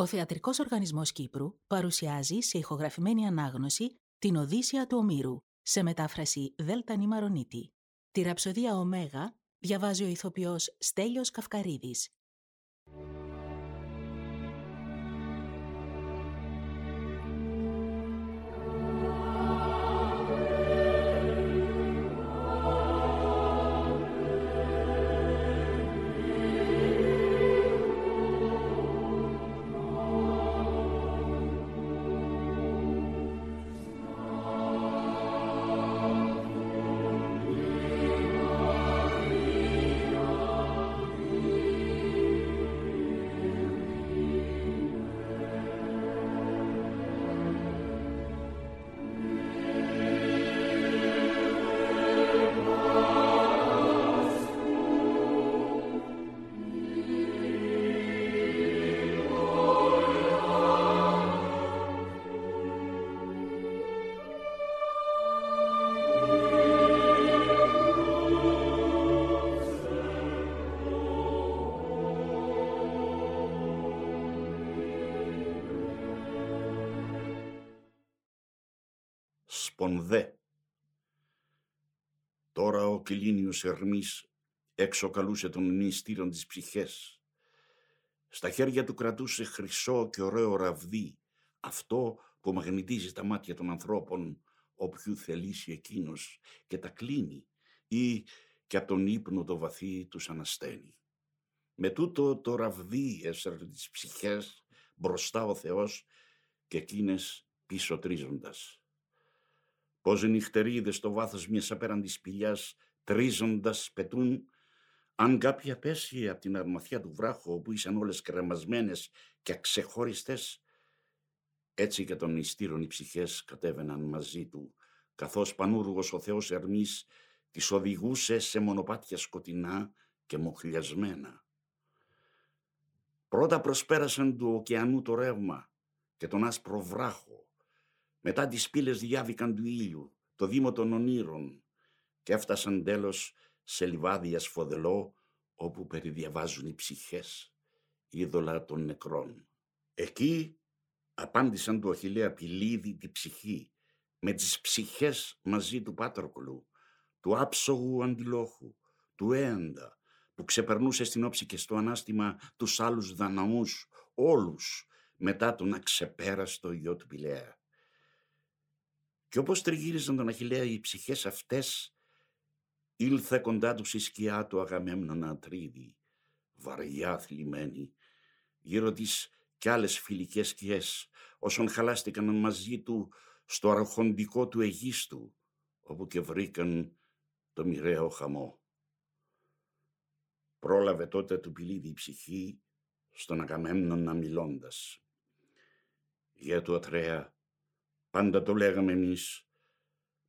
Ο Θεατρικός Οργανισμός Κύπρου παρουσιάζει σε ηχογραφημένη ανάγνωση την Οδύσσεια του Ομήρου, σε μετάφραση Δ. Ν. Μαρωνίτη. Τη ραψοδία Ωμέγα διαβάζει ο ηθοποιός Στέλιος Καυκαρίδης. Σπονδέ. Τώρα ο Κιλίνιος Ερμής έξω καλούσε των μνηστήρων τις ψυχές. Στα χέρια του κρατούσε χρυσό και ωραίο ραβδί, αυτό που μαγνητίζει τα μάτια των ανθρώπων όποιου θελήσει εκείνος και τα κλείνει ή και από τον ύπνο το βαθύ τους ανασταίνει. Με τούτο το ραβδί έσερνε τις ψυχές μπροστά ο Θεός και εκείνες πίσω τρίζοντας. Πώς νυχτερίδες στο βάθος μιας απέραντης πηλιάς, τρίζοντας πετούν, αν κάποια πέσει από την αρμαθιά του βράχου, όπου ήσαν όλες κρεμασμένες και αξεχωριστές, έτσι και των νηστήρων οι ψυχές κατέβαιναν μαζί του, καθώς πανούργος ο Θεός Ερμής τις οδηγούσε σε μονοπάτια σκοτεινά και μοχλιασμένα. Πρώτα προσπέρασαν του ωκεανού το ρεύμα και τον άσπρο βράχο, μετά τις πύλες διάβηκαν του ήλιου, το δήμο των ονείρων και έφτασαν τέλος σε λιβάδι ασφοδελό όπου περιδιαβάζουν οι ψυχές, είδωλα των νεκρών. Εκεί απάντησαν του Αχιλλέα Πηλίδη τη ψυχή με τις ψυχές μαζί του Πάτροκλου, του άψογου Αντιλόχου, του Έαντα που ξεπερνούσε στην όψη και στο ανάστημα τους άλλους δαναούς, όλους μετά τον αξεπέραστο γιο του Πηλέα. Κι όπως τριγύριζαν τον Αχιλλέα οι ψυχές αυτές, ήλθε κοντά τους η σκιά του Αγαμέμνονα Ατρίδη, βαριά θλιμμένη, γύρω της κι άλλες φιλικές σκιές, όσων χαλάστηκαν μαζί του στο αρχοντικό του Αιγίστου, όπου και βρήκαν το μοιραίο χαμό. Πρόλαβε τότε του Πηλίδη η ψυχή στον Αγαμέμνονα μιλώντας. Για του Ατρέα, πάντα το λέγαμε εμείς,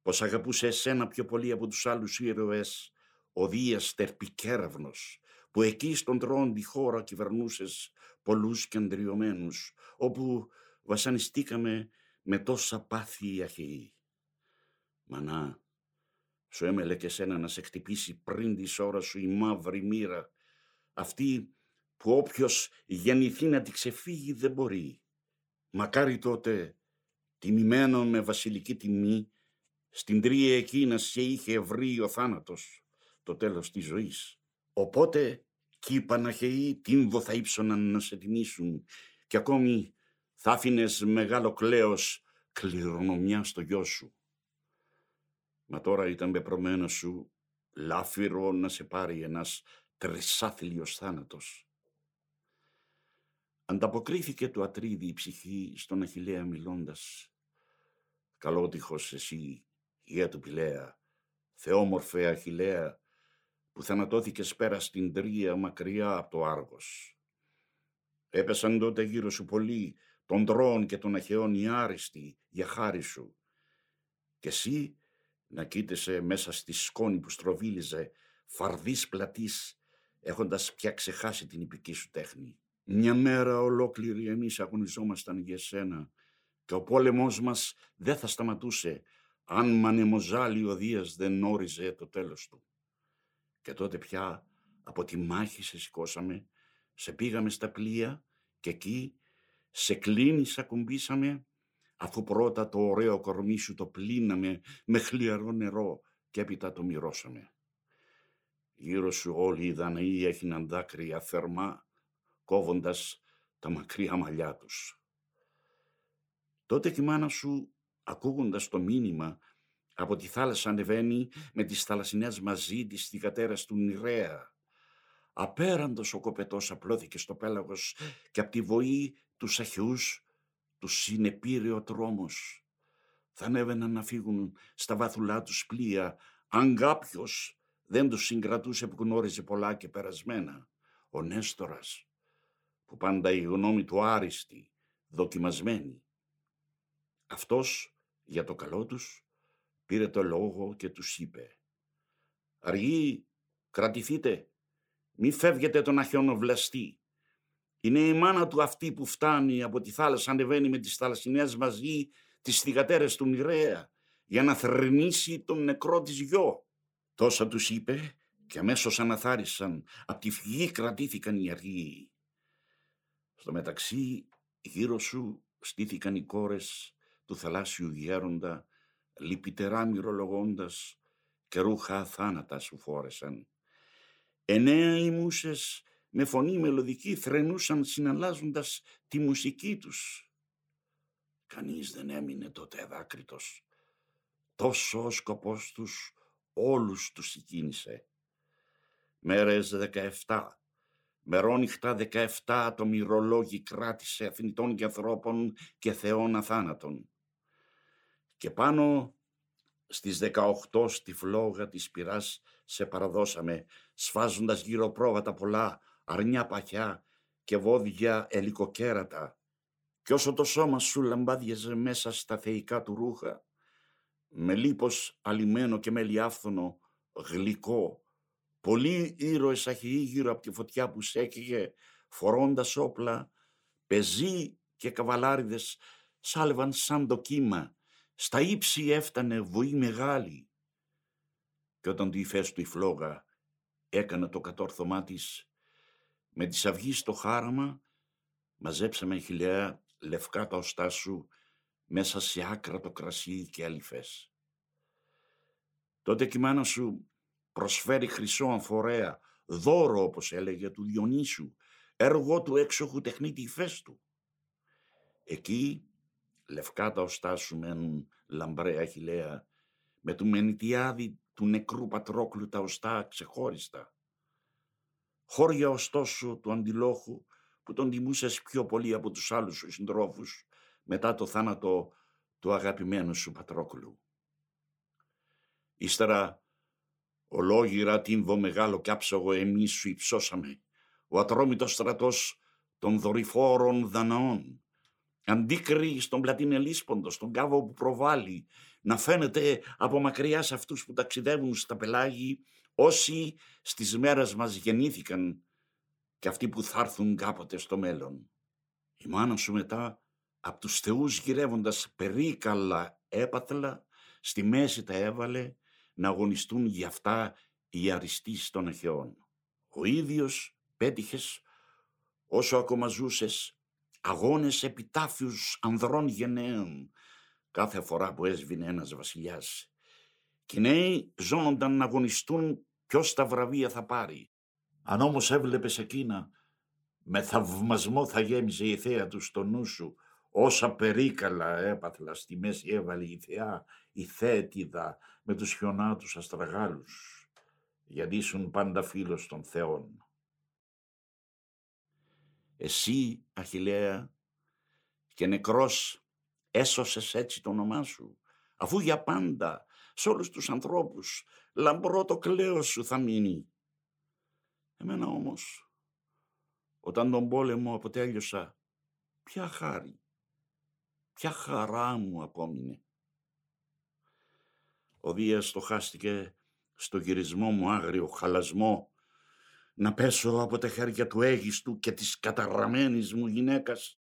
πως αγαπούσε εσένα πιο πολύ από τους άλλους ήρωες, ο Δίας Τερπικέραυνος, που εκεί στον τρώοντη χώρα κυβερνούσες πολλούς και αντριωμένους, όπου βασανιστήκαμε με τόσα πάθη οι Αχαιοί. Μα να, σου έμελε και σένα να σε χτυπήσει πριν της ώρας σου η μαύρη μοίρα, αυτή που όποιος γεννηθεί να τη ξεφύγει δεν μπορεί. Μακάρι τότε, τιμημένο με βασιλική τιμή, στην τρία εκείνα σε είχε ευρύ ο θάνατος, το τέλος της ζωής. Οπότε κι οι Παναχαιοί τύμβο θα ύψωναν να σε τιμήσουν και ακόμη θα άφηνες μεγάλο κλαίος κληρονομιά στο γιο σου. Μα τώρα ήταν πεπρωμένο σου λάφυρο να σε πάρει ένας τρισάθλιος θάνατος. Ανταποκρίθηκε του Ατρίδη η ψυχή στον Αχιλλέα μιλώντας. Καλότυχος εσύ, γεια του Πηλέα, θεόμορφε Αχιλλέα, που θανατώθηκες πέρα στην Τρία μακριά από το Άργος. Έπεσαν τότε γύρω σου πολλοί, των Τρώων και των Αχαιών οι άριστοι, για χάρη σου. Και εσύ να κοίτεσαι μέσα στη σκόνη που στροβίλιζε, φαρδής πλατής, έχοντας πια ξεχάσει την ιππική σου τέχνη. Μια μέρα ολόκληρη εμείς αγωνιζόμασταν για σένα και ο πόλεμός μας δεν θα σταματούσε αν μανεμοζάλι ο Δίας δεν όριζε το τέλος του. Και τότε πια από τη μάχη σε σηκώσαμε, σε πήγαμε στα πλοία και εκεί σε κλίνης ακουμπήσαμε, αφού πρώτα το ωραίο κορμί σου το πλύναμε με χλιαρό νερό και έπειτα το μυρώσαμε. Γύρω σου όλοι οι Δαναοί έχιναν δάκρυα θερμά, κόβοντας τα μακριά μαλλιά τους. Τότε και η μάνα σου, ακούγοντας το μήνυμα, από τη θάλασσα ανεβαίνει με τις θαλασσινές μαζί της θυγατέρας του Νηρέα. Απέραντος ο κοπετός απλώθηκε στο πέλαγος και από τη βοή τους αχαιούς τους συνεπήρε ο τρόμος. Θα ανέβαιναν να φύγουν στα βάθουλά τους πλοία, αν κάποιος δεν τους συγκρατούσε που γνώριζε πολλά και περασμένα. Ο Νέστορας, που πάντα η γνώμη του άριστη, δοκιμασμένη. Αυτός, για το καλό τους, πήρε το λόγο και τους είπε: «Αργοί, κρατηθείτε, μη φεύγετε τον αχιονοβλαστή. Είναι η μάνα του αυτή που φτάνει από τη θάλασσα, ανεβαίνει με τις θαλασσινές μαζί τις θυγατέρες του Νηρέα, για να θρηνήσει τον νεκρό της γιο». Τόσα τους είπε και αμέσως αναθάρισαν, απ' τη φυγή κρατήθηκαν οι αργοί. Στο μεταξύ γύρω σου στήθηκαν οι κόρες του θαλάσσιου γέροντα, λυπητερά μυρολογώντας, και ρούχα αθάνατα σου φόρεσαν. 9 οι μούσες με φωνή μελωδική θρενούσαν συναλλάζοντας τη μουσική τους. Κανείς δεν έμεινε τότε αδάκριτος. Τόσο ο σκοπός τους όλους τους συγκίνησε. Μέρες 17, μερόνυχτα 17 το μυρολόγι κράτησε αθνητών και ανθρώπων και θεών αθάνατων. Και πάνω στις 18 στη φλόγα της πυράς σε παραδώσαμε, σφάζοντας γύρω πρόβατα πολλά, αρνιά παχιά και βόδια ελικοκέρατα. Κι όσο το σώμα σου λαμπάδιαζε μέσα στα θεϊκά του ρούχα, με λίπος αλυμένο και μελιάφθονο, γλυκό, πολλοί ήρωες αχιοί γύρω από τη φωτιά που σέκυγε, φορώντας όπλα, πεζοί και καβαλάριδες σάλευαν σαν το κύμα. Στα ύψη έφτανε βοή μεγάλη. Κι όταν του ηφαίστου η φλόγα έκανε το κατόρθωμά της, με τη αυγή στο χάραμα μαζέψαμε, Αχιλλέα, λευκά τα οστά σου μέσα σε άκρα το κρασί και αλυφές. Τότε κι η μάνα σου προσφέρει χρυσό αμφορέα, δώρο όπως έλεγε του Διονύσου, έργο του έξοχου τεχνίτη ηφαίστου. Εκεί λευκά τα οστά σου μένουν, λαμπρέ Αχιλλέα, με του μενιτιάδη του νεκρού Πατρόκλου τα οστά ξεχώριστα. Χώρια ωστόσο του Αντιλόχου, που τον τιμούσες πιο πολύ από τους άλλους σου συντρόφους, μετά το θάνατο του αγαπημένου σου Πατρόκλου. Ύστερα, ολόγυρα τύμβο μεγάλο κι άψογο εμείς σου υψώσαμε, ο ατρόμητος στρατός των δορυφόρων Δαναών, αντίκρι στον πλατήν Ελίσποντο, στον κάβο που προβάλλει, να φαίνεται από μακριά σε αυτούς που ταξιδεύουν στα πελάγη, όσοι στις μέρες μας γεννήθηκαν και αυτοί που θα έρθουν κάποτε στο μέλλον. Η μάνα σου μετά, απ' τους θεούς γυρεύοντας περίκαλα έπαθλα, στη μέση τα έβαλε να αγωνιστούν για αυτά οι αριστείς των Αχαιών. Ο ίδιος πέτυχες, όσο ακόμα ζούσες, αγώνες επιτάφιους ανδρών γενναίων, κάθε φορά που έσβηνε ένας βασιλιάς. Κι οι νέοι ζώνονταν να αγωνιστούν ποιος τα βραβεία θα πάρει. Αν όμως έβλεπες εκείνα, με θαυμασμό θα γέμιζε η θέα του στο νου σου, όσα περίκαλα έπαθλα στη μέση έβαλε η θεά, η θέτιδα με τους χιονάτους αστραγάλους, γιατί ήσουν πάντα φίλος των θεών. Εσύ, Αχιλλέα, και νεκρός έσωσες έτσι το όνομά σου, αφού για πάντα σε όλους τους ανθρώπους λαμπρό το κλαίος σου θα μείνει. Εμένα όμως, όταν τον πόλεμο αποτέλειωσα, ποια χάρη, ποια χαρά μου απόμεινε. Ο Δίας το χάστηκε στο γυρισμό μου άγριο χαλασμό, να πέσω από τα χέρια του Αίγιστου και της καταραμένης μου γυναίκας.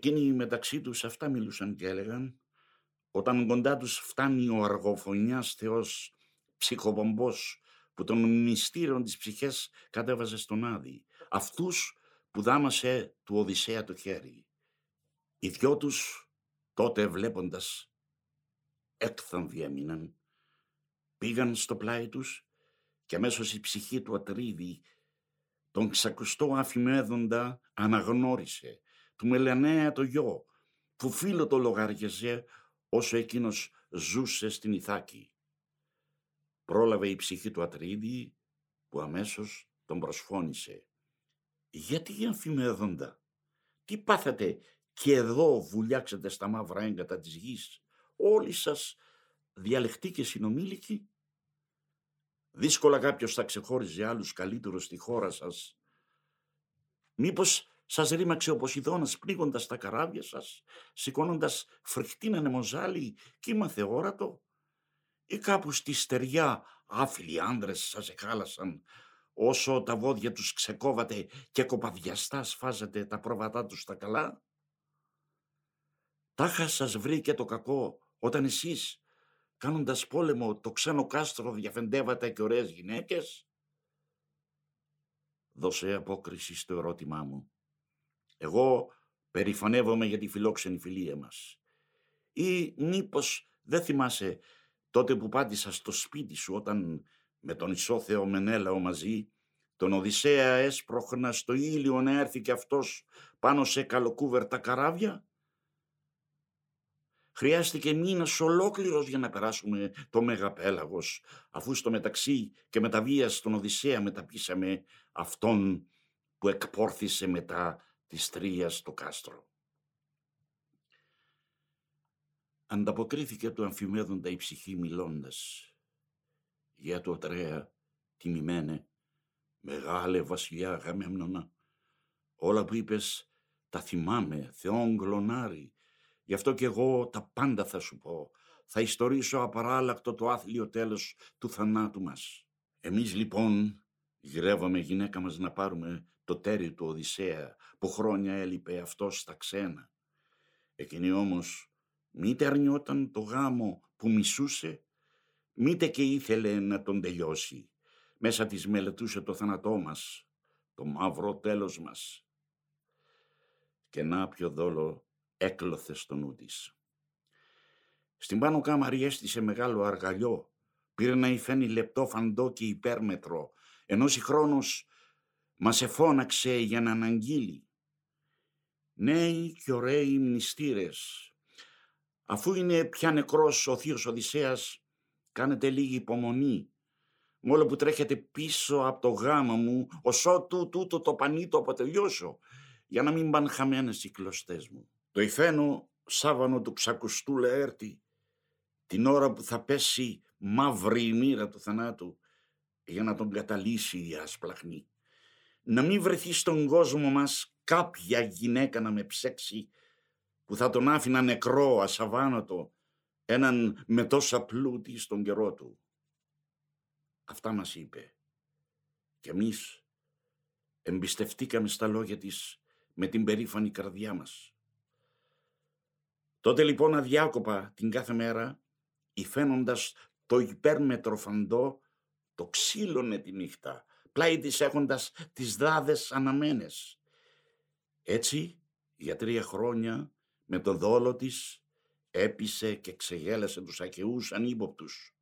Εκείνοι μεταξύ τους αυτά μιλούσαν και έλεγαν. Όταν κοντά τους φτάνει ο αργοφωνιάς θεός ψυχοπομπός που των μυστήρων της ψυχές κατέβαζε στον Άδη, αυτούς που δάμασε του Οδυσσέα το χέρι. Οι δυο τους τότε βλέποντας έκθαν διαμείναν, πήγαν στο πλάι τους και αμέσως η ψυχή του Ατρίδη τον ξακουστό Αμφιμέδοντα αναγνώρισε, του Μελανέα το γιο, που φίλο το λογάριαζε όσο εκείνος ζούσε στην Ιθάκη. Πρόλαβε η ψυχή του Ατρίδη που αμέσως τον προσφώνησε. «Γιατί Αμφιμέδοντα, τι πάθατε και εδώ βουλιάξατε στα μαύρα έγκατα της γης, όλοι σας διαλεκτοί και συνομήλικοι? Δύσκολα κάποιος θα ξεχώριζε άλλους καλύτερους στη χώρα σας. Μήπως σας ρήμαξε ο Ποσειδώνας πνίγοντας τα καράβια σας, σηκώνοντας φρικτήν ανεμοζάλι κύμα θεόρατο? Ή κάπου στη στεριά άφιλοι άνδρες σας εχάλασαν, όσο τα βόδια τους ξεκόβατε και κοπαδιαστά σφάζατε τα πρόβατά τους τα καλά? Τάχα σας βρήκε το κακό όταν εσείς, κάνοντας πόλεμο το ξένο κάστρο, διαφεντεύατε και ωραίες γυναίκες? Δώσε απόκριση στο ερώτημά μου. Εγώ περηφανεύομαι για τη φιλόξενη φιλία μας. Ή μήπως δεν θυμάσαι τότε που πάτησα στο σπίτι σου όταν με τον Ισόθεο Μενέλαο μαζί τον Οδυσσέα έσπροχνα στο ήλιο να έρθει και αυτός πάνω σε καλοκούβερτα καράβια? Χρειάστηκε μήνας ολόκληρος για να περάσουμε το Μεγαπέλαγος, αφού στο μεταξύ και με τα βία στον Οδυσσέα μεταπίσαμε αυτόν που εκπόρθησε μετά της Τρίας στο κάστρο. Ανταποκρίθηκε του Αμφιμέδοντα η ψυχή μιλώντας. Για το Ατρέα, τιμημένε, μεγάλε βασιλιά Αγαμέμνονα, όλα που είπες τα θυμάμαι, θεόν γλονάρι. Γι' αυτό κι εγώ τα πάντα θα σου πω. Θα ιστορίσω απαράλλακτο το άθλιο τέλος του θανάτου μας. Εμείς λοιπόν γυρεύαμε γυναίκα μας να πάρουμε το τέρι του Οδυσσέα, που χρόνια έλειπε αυτός στα ξένα. Εκείνη όμως μήτε αρνιόταν το γάμο που μισούσε, μήτε και ήθελε να τον τελειώσει. Μέσα της μελετούσε το θάνατό μας, το μαύρο τέλος μας. Και να ποιο δόλο έκλωθε στο νου της. Στην πάνω κάμαρη έστησε μεγάλο αργαλιό, πήρε να υφαίνει λεπτό φαντό και υπέρμετρο, ενώ συγχρόνως μας εφώναξε για να αναγγείλει. Νέοι και ωραίοι μνηστήρες, αφού είναι πια νεκρός ο θείος Οδυσσέας, κάνετε λίγη υπομονή, μόλο που τρέχετε πίσω από το γάμο μου, ως ότου τούτο το πανί το αποτελειώσω, για να μην πάνε χαμένες οι κλωστές μου. Το υφαίνω σάβανο του ξακουστού Λαέρτη, την ώρα που θα πέσει μαύρη η μοίρα του θανάτου, για να τον καταλύσει η ασπλαχνή. Να μην βρεθεί στον κόσμο μας κάποια γυναίκα να με ψέξει, που θα τον άφηνα νεκρό, ασαβάνωτο, έναν με τόσα πλούτη στον καιρό του. Αυτά μας είπε. Κι εμείς εμπιστευτήκαμε στα λόγια της με την περήφανη καρδιά μας. Τότε λοιπόν αδιάκοπα την κάθε μέρα, υφαίνοντας το υπέρμετρο φαντό, το ξύλωνε τη νύχτα, πλάι της έχοντας τις δάδες αναμένες. Έτσι, για 3 χρόνια, με το δόλο της, έπεισε και ξεγέλασε τους ακαιούς ανύποπτους.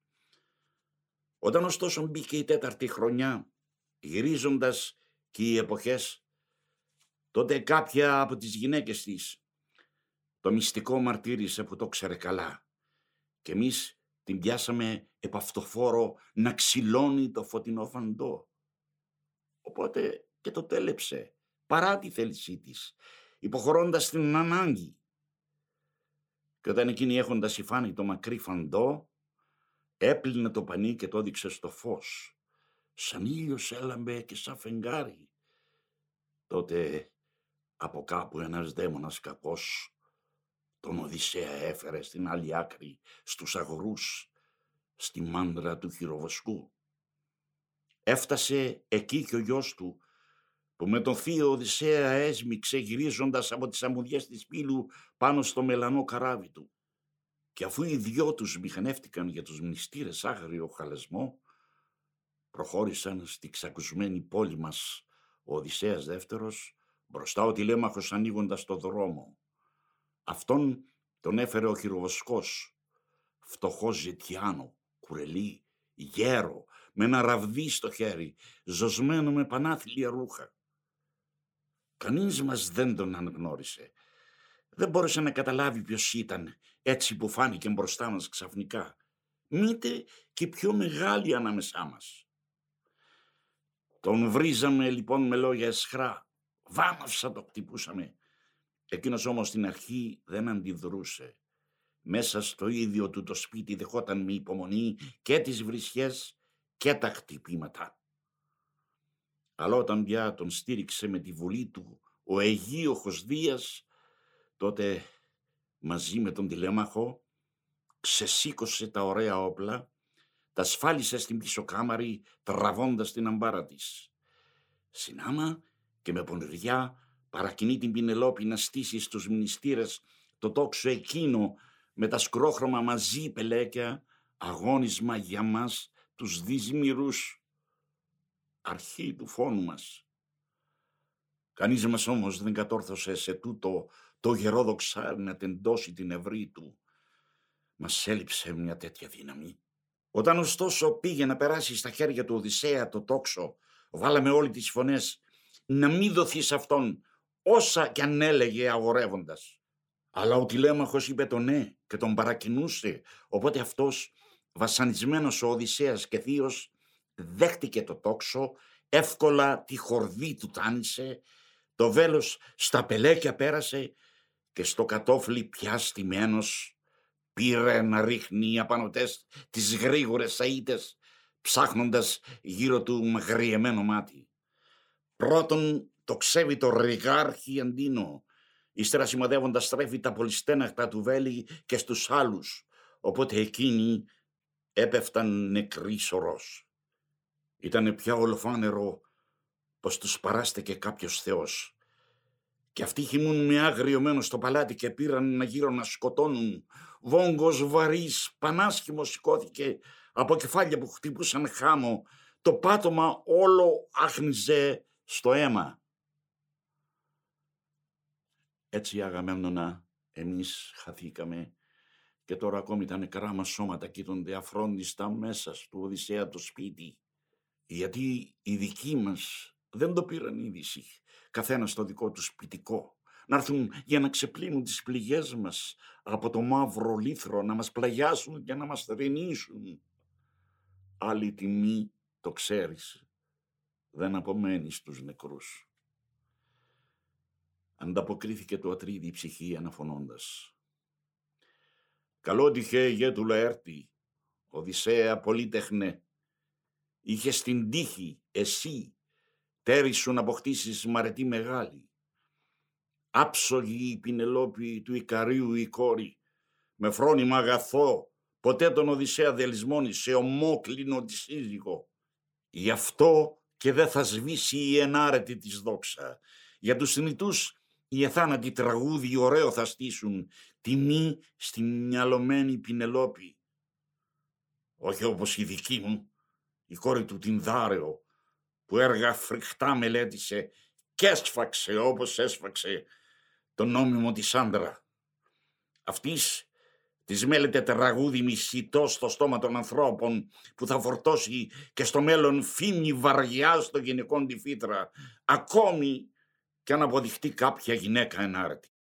Όταν ωστόσο μπήκε η 4η χρονιά, γυρίζοντας και οι εποχές, τότε κάποια από τις γυναίκες της το μυστικό μαρτύρησε που το ξέρε καλά, και εμείς την πιάσαμε επαυτοφόρο να ξυλώνει το φωτεινό φαντό. Οπότε και το τέλεψε, παρά τη θέλησή της, υποχωρώντας την ανάγκη. Και όταν εκείνη έχοντας υφάνει το μακρύ φαντό, έπλυνε το πανί και το έδειξε στο φως, σαν ήλιος έλαμπε και σαν φεγγάρι. Τότε από κάπου ένας δαίμονας κακός τον Οδυσσέα έφερε στην άλλη άκρη, στους αγορούς, στη μάντρα του χειροβοσκού. Έφτασε εκεί και ο γιος του, που με τον θείο Οδυσσέα έσμιξε γυρίζοντας από τις αμμουδιές της πύλου πάνω στο μελανό καράβι του. Και αφού οι δυο τους μηχανεύτηκαν για τους μνηστήρες άγριο χαλασμό, προχώρησαν στη ξακουσμένη πόλη μας ο Οδυσσέας δεύτερος, μπροστά ο Τηλέμαχος ανοίγοντας το δρόμο. Αυτόν τον έφερε ο χειροβοσκός, φτωχός ζητιάνο, κουρελί, γέρο, με ένα ραβδί στο χέρι, ζωσμένο με πανάθλια ρούχα. Κανείς μας δεν τον αναγνώρισε. Δεν μπόρεσε να καταλάβει ποιος ήταν, έτσι που φάνηκε μπροστά μας ξαφνικά. Μήτε και πιο μεγάλη ανάμεσά μας. Τον βρίζαμε λοιπόν με λόγια αισχρά. Βάμαυσα το χτυπούσαμε. Εκείνος όμως στην αρχή δεν αντιδρούσε. Μέσα στο ίδιο του το σπίτι δεχόταν με υπομονή και τις βρισιές και τα χτυπήματα. Αλλά όταν πια τον στήριξε με τη βουλή του ο Αιγίοχος Δίας, τότε μαζί με τον Τηλέμαχο ξεσήκωσε τα ωραία όπλα, τα σφάλισε στην πίσω κάμαρη τραβώντας την αμπάρα της. Συνάμα και με πονηριά παρακινεί την Πηνελόπη να στήσει στους μνηστήρες το τόξο εκείνο με τα σκρόχρωμα μαζί πελέκια, αγώνισμα για μας τους δύσμυρους, αρχή του φόνου μας. Κανείς μας όμως δεν κατόρθωσε σε τούτο το γερόδοξάρι να τεντώσει την ευρή του. Μας έλειψε μια τέτοια δύναμη. Όταν ωστόσο πήγε να περάσει στα χέρια του Οδυσσέα το τόξο, βάλαμε όλοι τις φωνές να μην δοθεί σε αυτόν, όσα κι αν έλεγε αγορεύοντας. Αλλά ο Τηλέμαχος είπε το ναι και τον παρακινούσε, οπότε αυτός, βασανισμένος ο Οδυσσέας και θείος, δέχτηκε το τόξο, εύκολα τη χορδή του τάνισε, το βέλος στα πελέκια πέρασε και στο κατόφλι πια στημένος πήρε να ρίχνει απανωτές τις γρήγορες αΐτες, ψάχνοντας γύρω του μαγριεμένο μάτι. Πρώτον το ξέβει το ριγάρχη Αντίνο, ύστερα σημαδεύοντας στρέφει τα πολυστέναχτα του βέλη και στους άλλους, οπότε εκείνοι έπεφταν νεκροί σωρός. Ήτανε πια ολοφάνερο πως τους παράστηκε κάποιος θεός. Και αυτοί χυμούν με άγριο μένος στο παλάτι και πήραν ένα γύρο να σκοτώνουν. Βόγκος βαρύς, πανάσχημος σηκώθηκε, από κεφάλια που χτυπούσαν χάμο, το πάτωμα όλο άχνιζε στο αίμα. Έτσι, Αγαμέμνονα, εμείς χαθήκαμε και τώρα ακόμη τα νεκρά μας σώματα κοίτονται αφρόντιστα μέσα στο Οδυσσέα το σπίτι, γιατί οι δικοί μας δεν το πήραν είδηση, καθένα στο δικό του σπιτικό, να έρθουν για να ξεπλύνουν τις πληγές μας από το μαύρο λίθρο, να μας πλαγιάσουν και να μας θρηνήσουν. Άλλη τιμή, το ξέρεις, δεν απομένει στους νεκρούς. Ανταποκρίθηκε το Ατρίδι η ψυχή αναφωνώντας. Καλό τυχέ γε του Λαέρτη, Οδυσσέα πολύτεχνε, είχε στην τύχη εσύ τέρι σου να αποκτήσεις μαρετή μεγάλη. Άψογη η Πηνελόπη του Ικαρίου η κόρη, με φρόνημα αγαθό, ποτέ τον Οδυσσέα δεν λησμόνησε ομόκλινο τη σύζυγο. Γι' αυτό και δεν θα σβήσει η ενάρετη της δόξα. Για τους θνητούς οι εθάνατοι τραγούδι ωραίο θα στήσουν, τιμή στην μυαλωμένη Πηνελόπη. Όχι όπως η δική μου, η κόρη του Τινδάρεο, που έργα φρικτά μελέτησε και έσφαξε όπως έσφαξε τον νόμιμο της άντρα. Αυτής της μέλεται τραγούδι μισητό στο στόμα των ανθρώπων που θα φορτώσει και στο μέλλον φήμη βαριά στο γυναικών τη φύτρα, ακόμη και αν αποδειχτεί κάποια γυναίκα ενάρετη.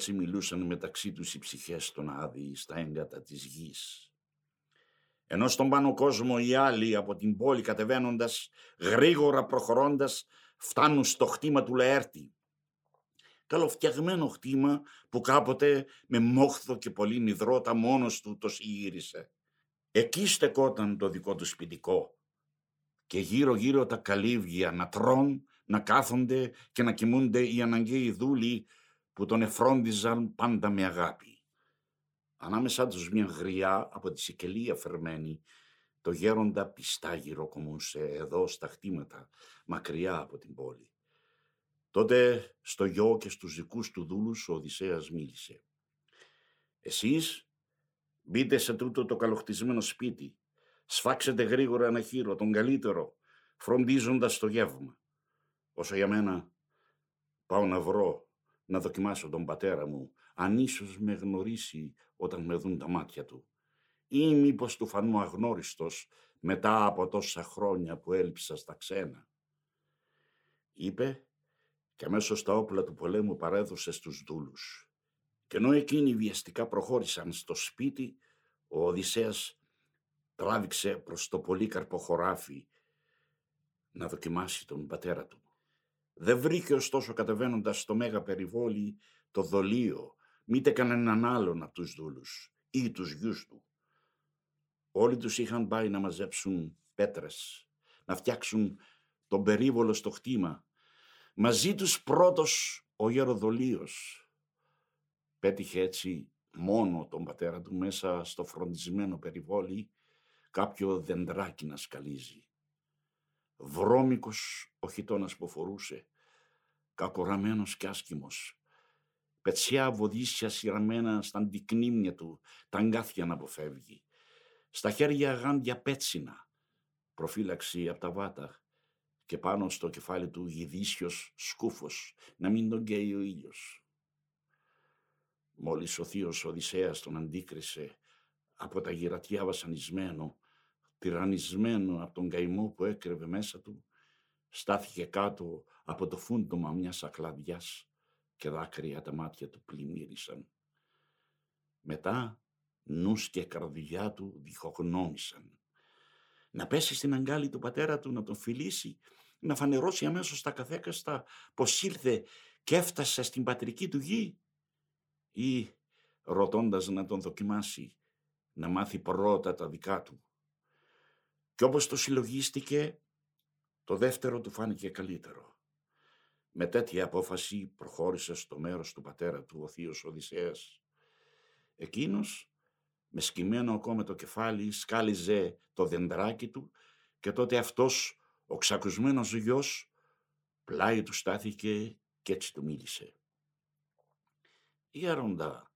έτσι μιλούσαν μεταξύ τους οι ψυχές των Άδη στα έγκατα της γης. Ενώ στον πάνω κόσμο οι άλλοι από την πόλη κατεβαίνοντας, γρήγορα προχωρώντας, φτάνουν στο χτήμα του Λαέρτη. Καλοφτιαγμένο χτήμα που κάποτε με μόχθο και πολύ νιδρώτα μόνος του το συγύρισε. Εκεί στεκόταν το δικό του σπιτικό και γύρω-γύρω τα καλύβια να τρών, να κάθονται και να κοιμούνται οι αναγκαίοι δούλοι που τον εφρόντιζαν πάντα με αγάπη. Ανάμεσά τους μια γριά από τη Σικελία φερμένη, το γέροντα πιστά γυροκομούσε εδώ στα χτήματα, μακριά από την πόλη. Τότε στο γιο και στους δικούς του δούλους ο Οδυσσέας μίλησε. «Εσείς μπείτε σε τούτο το καλοχτισμένο σπίτι, σφάξετε γρήγορα ένα χείρο, τον καλύτερο, φροντίζοντας το γεύμα. Όσο για μένα, πάω να βρω, να δοκιμάσω τον πατέρα μου, αν ίσως με γνωρίσει όταν με δουν τα μάτια του, ή μήπως του φανώ αγνώριστος μετά από τόσα χρόνια που έλειψα στα ξένα». Είπε και αμέσως τα όπλα του πολέμου παρέδωσε στους δούλους. Και ενώ εκείνοι βιαστικά προχώρησαν στο σπίτι, ο Οδυσσέας τράβηξε προς το πολύκαρπο χωράφι να δοκιμάσει τον πατέρα του. Δεν βρήκε ωστόσο κατεβαίνοντας στο μέγα περιβόλι το δολείο, μήτε κανέναν άλλον από τους δούλους ή τους γιους του. Όλοι τους είχαν πάει να μαζέψουν πέτρες, να φτιάξουν τον περίβολο στο χτήμα. Μαζί τους πρώτος ο γεροδολίος. Πέτυχε έτσι μόνο τον πατέρα του μέσα στο φροντισμένο περιβόλι κάποιο δεντράκι να σκαλίζει. Βρώμικος ο χιτώνας που φορούσε, κακοραμένος και άσκημος. Πετσιά βοδίσια σειραμένα στα αντικνύμια του, τα αγκάθια να αποφεύγει. Στα χέρια γάντια πέτσινα, προφύλαξη από τα βάτα και πάνω στο κεφάλι του γυδίσιος σκούφος, να μην τον καίει ο ήλιος. Μόλις ο θείος Οδυσσέας τον αντίκρισε, από τα γυρατιά βασανισμένο, τυραννισμένο από τον καημό που έκρεβε μέσα του, στάθηκε κάτω από το φούντομα μιας ακλαδιάς και δάκρυα τα μάτια του πλημμύρισαν. Μετά νους και καρδιά του διχογνώμησαν. Να πέσει στην αγκάλι του πατέρα του, να τον φιλήσει, να φανερώσει αμέσως τα καθέκαστα πως ήλθε και έφτασε στην πατρική του γη, ή ρωτώντας να τον δοκιμάσει, να μάθει πρώτα τα δικά του. Κι όπως το συλλογίστηκε, το δεύτερο του φάνηκε καλύτερο. Με τέτοια απόφαση προχώρησε στο μέρος του πατέρα του ο θείος Οδυσσέας. Εκείνος, με σκυμμένο ακόμα το κεφάλι, σκάλιζε το δεντράκι του και τότε αυτός, ο ξακουσμένος γιος, πλάι του στάθηκε και έτσι του μίλησε. «Γέροντα,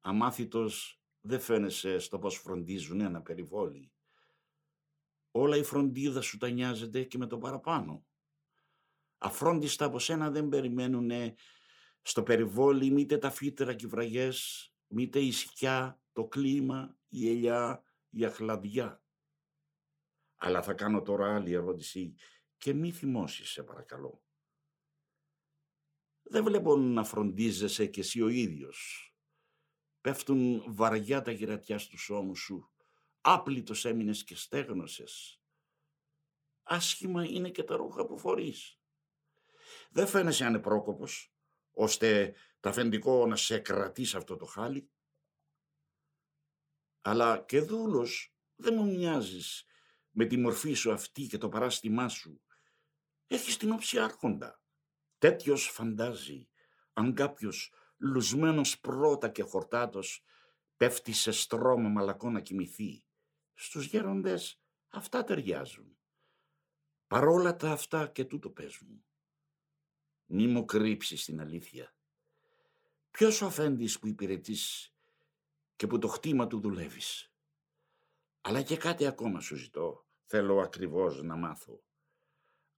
αμάθητος δεν φαίνεσαι στο πως φροντίζουν ένα περιβόλι. Όλα η φροντίδα σου τα νοιάζεται και με το παραπάνω. Αφρόντιστα από σένα δεν περιμένουνε στο περιβόλι μήτε τα φύτερα και οι βραγιές, μήτε η σκιά, το κλίμα, η ελιά, η αχλαδιά. Αλλά θα κάνω τώρα άλλη ερώτηση και μη θυμώσεις, σε παρακαλώ. Δεν βλέπω να φροντίζεσαι κι εσύ ο ίδιος. Πέφτουν βαριά τα γυρατιά στους ώμους σου. Άπλητος έμεινες και στέγνωσες. Άσχημα είναι και τα ρούχα που φορείς. Δεν φαίνεσαι ανεπρόκοπος, ώστε το αφεντικό να σε κρατήσει αυτό το χάλι. Αλλά και δούλος δεν μου μοιάζεις με τη μορφή σου αυτή και το παράστημά σου. Έχεις την όψη άρχοντα. Τέτοιος φαντάζει αν κάποιος λουσμένος πρώτα και χορτάτος πέφτει σε στρώμα μαλακό να κοιμηθεί. Στους γέροντες αυτά ταιριάζουν. Παρόλα τα αυτά και τούτο πες μου. Μη μου κρύψεις την αλήθεια. Ποιος ο αφέντης που υπηρετείς και που το χτήμα του δουλεύεις? Αλλά και κάτι ακόμα σου ζητώ. Θέλω ακριβώς να μάθω.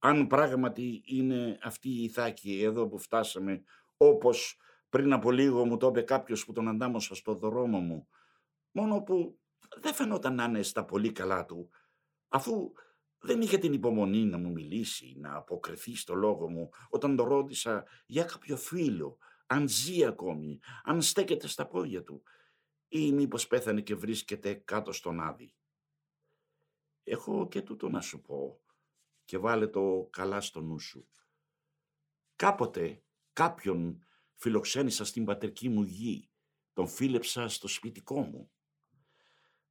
Αν πράγματι είναι αυτή η Ιθάκη εδώ που φτάσαμε, όπως πριν από λίγο μου το είπε κάποιος που τον αντάμωσα στο δρόμο μου, μόνο που δεν φαινόταν να είναι στα πολύ καλά του, αφού δεν είχε την υπομονή να μου μιλήσει, να αποκριθεί στο λόγο μου, όταν το ρώτησα για κάποιο φίλο, αν ζει ακόμη, αν στέκεται στα πόδια του ή μήπως πέθανε και βρίσκεται κάτω στον Άδη. Έχω και τούτο να σου πω και βάλε το καλά στο νου σου. Κάποτε κάποιον φιλοξένησα στην πατρική μου γη, τον φίλεψα στο σπιτικό μου.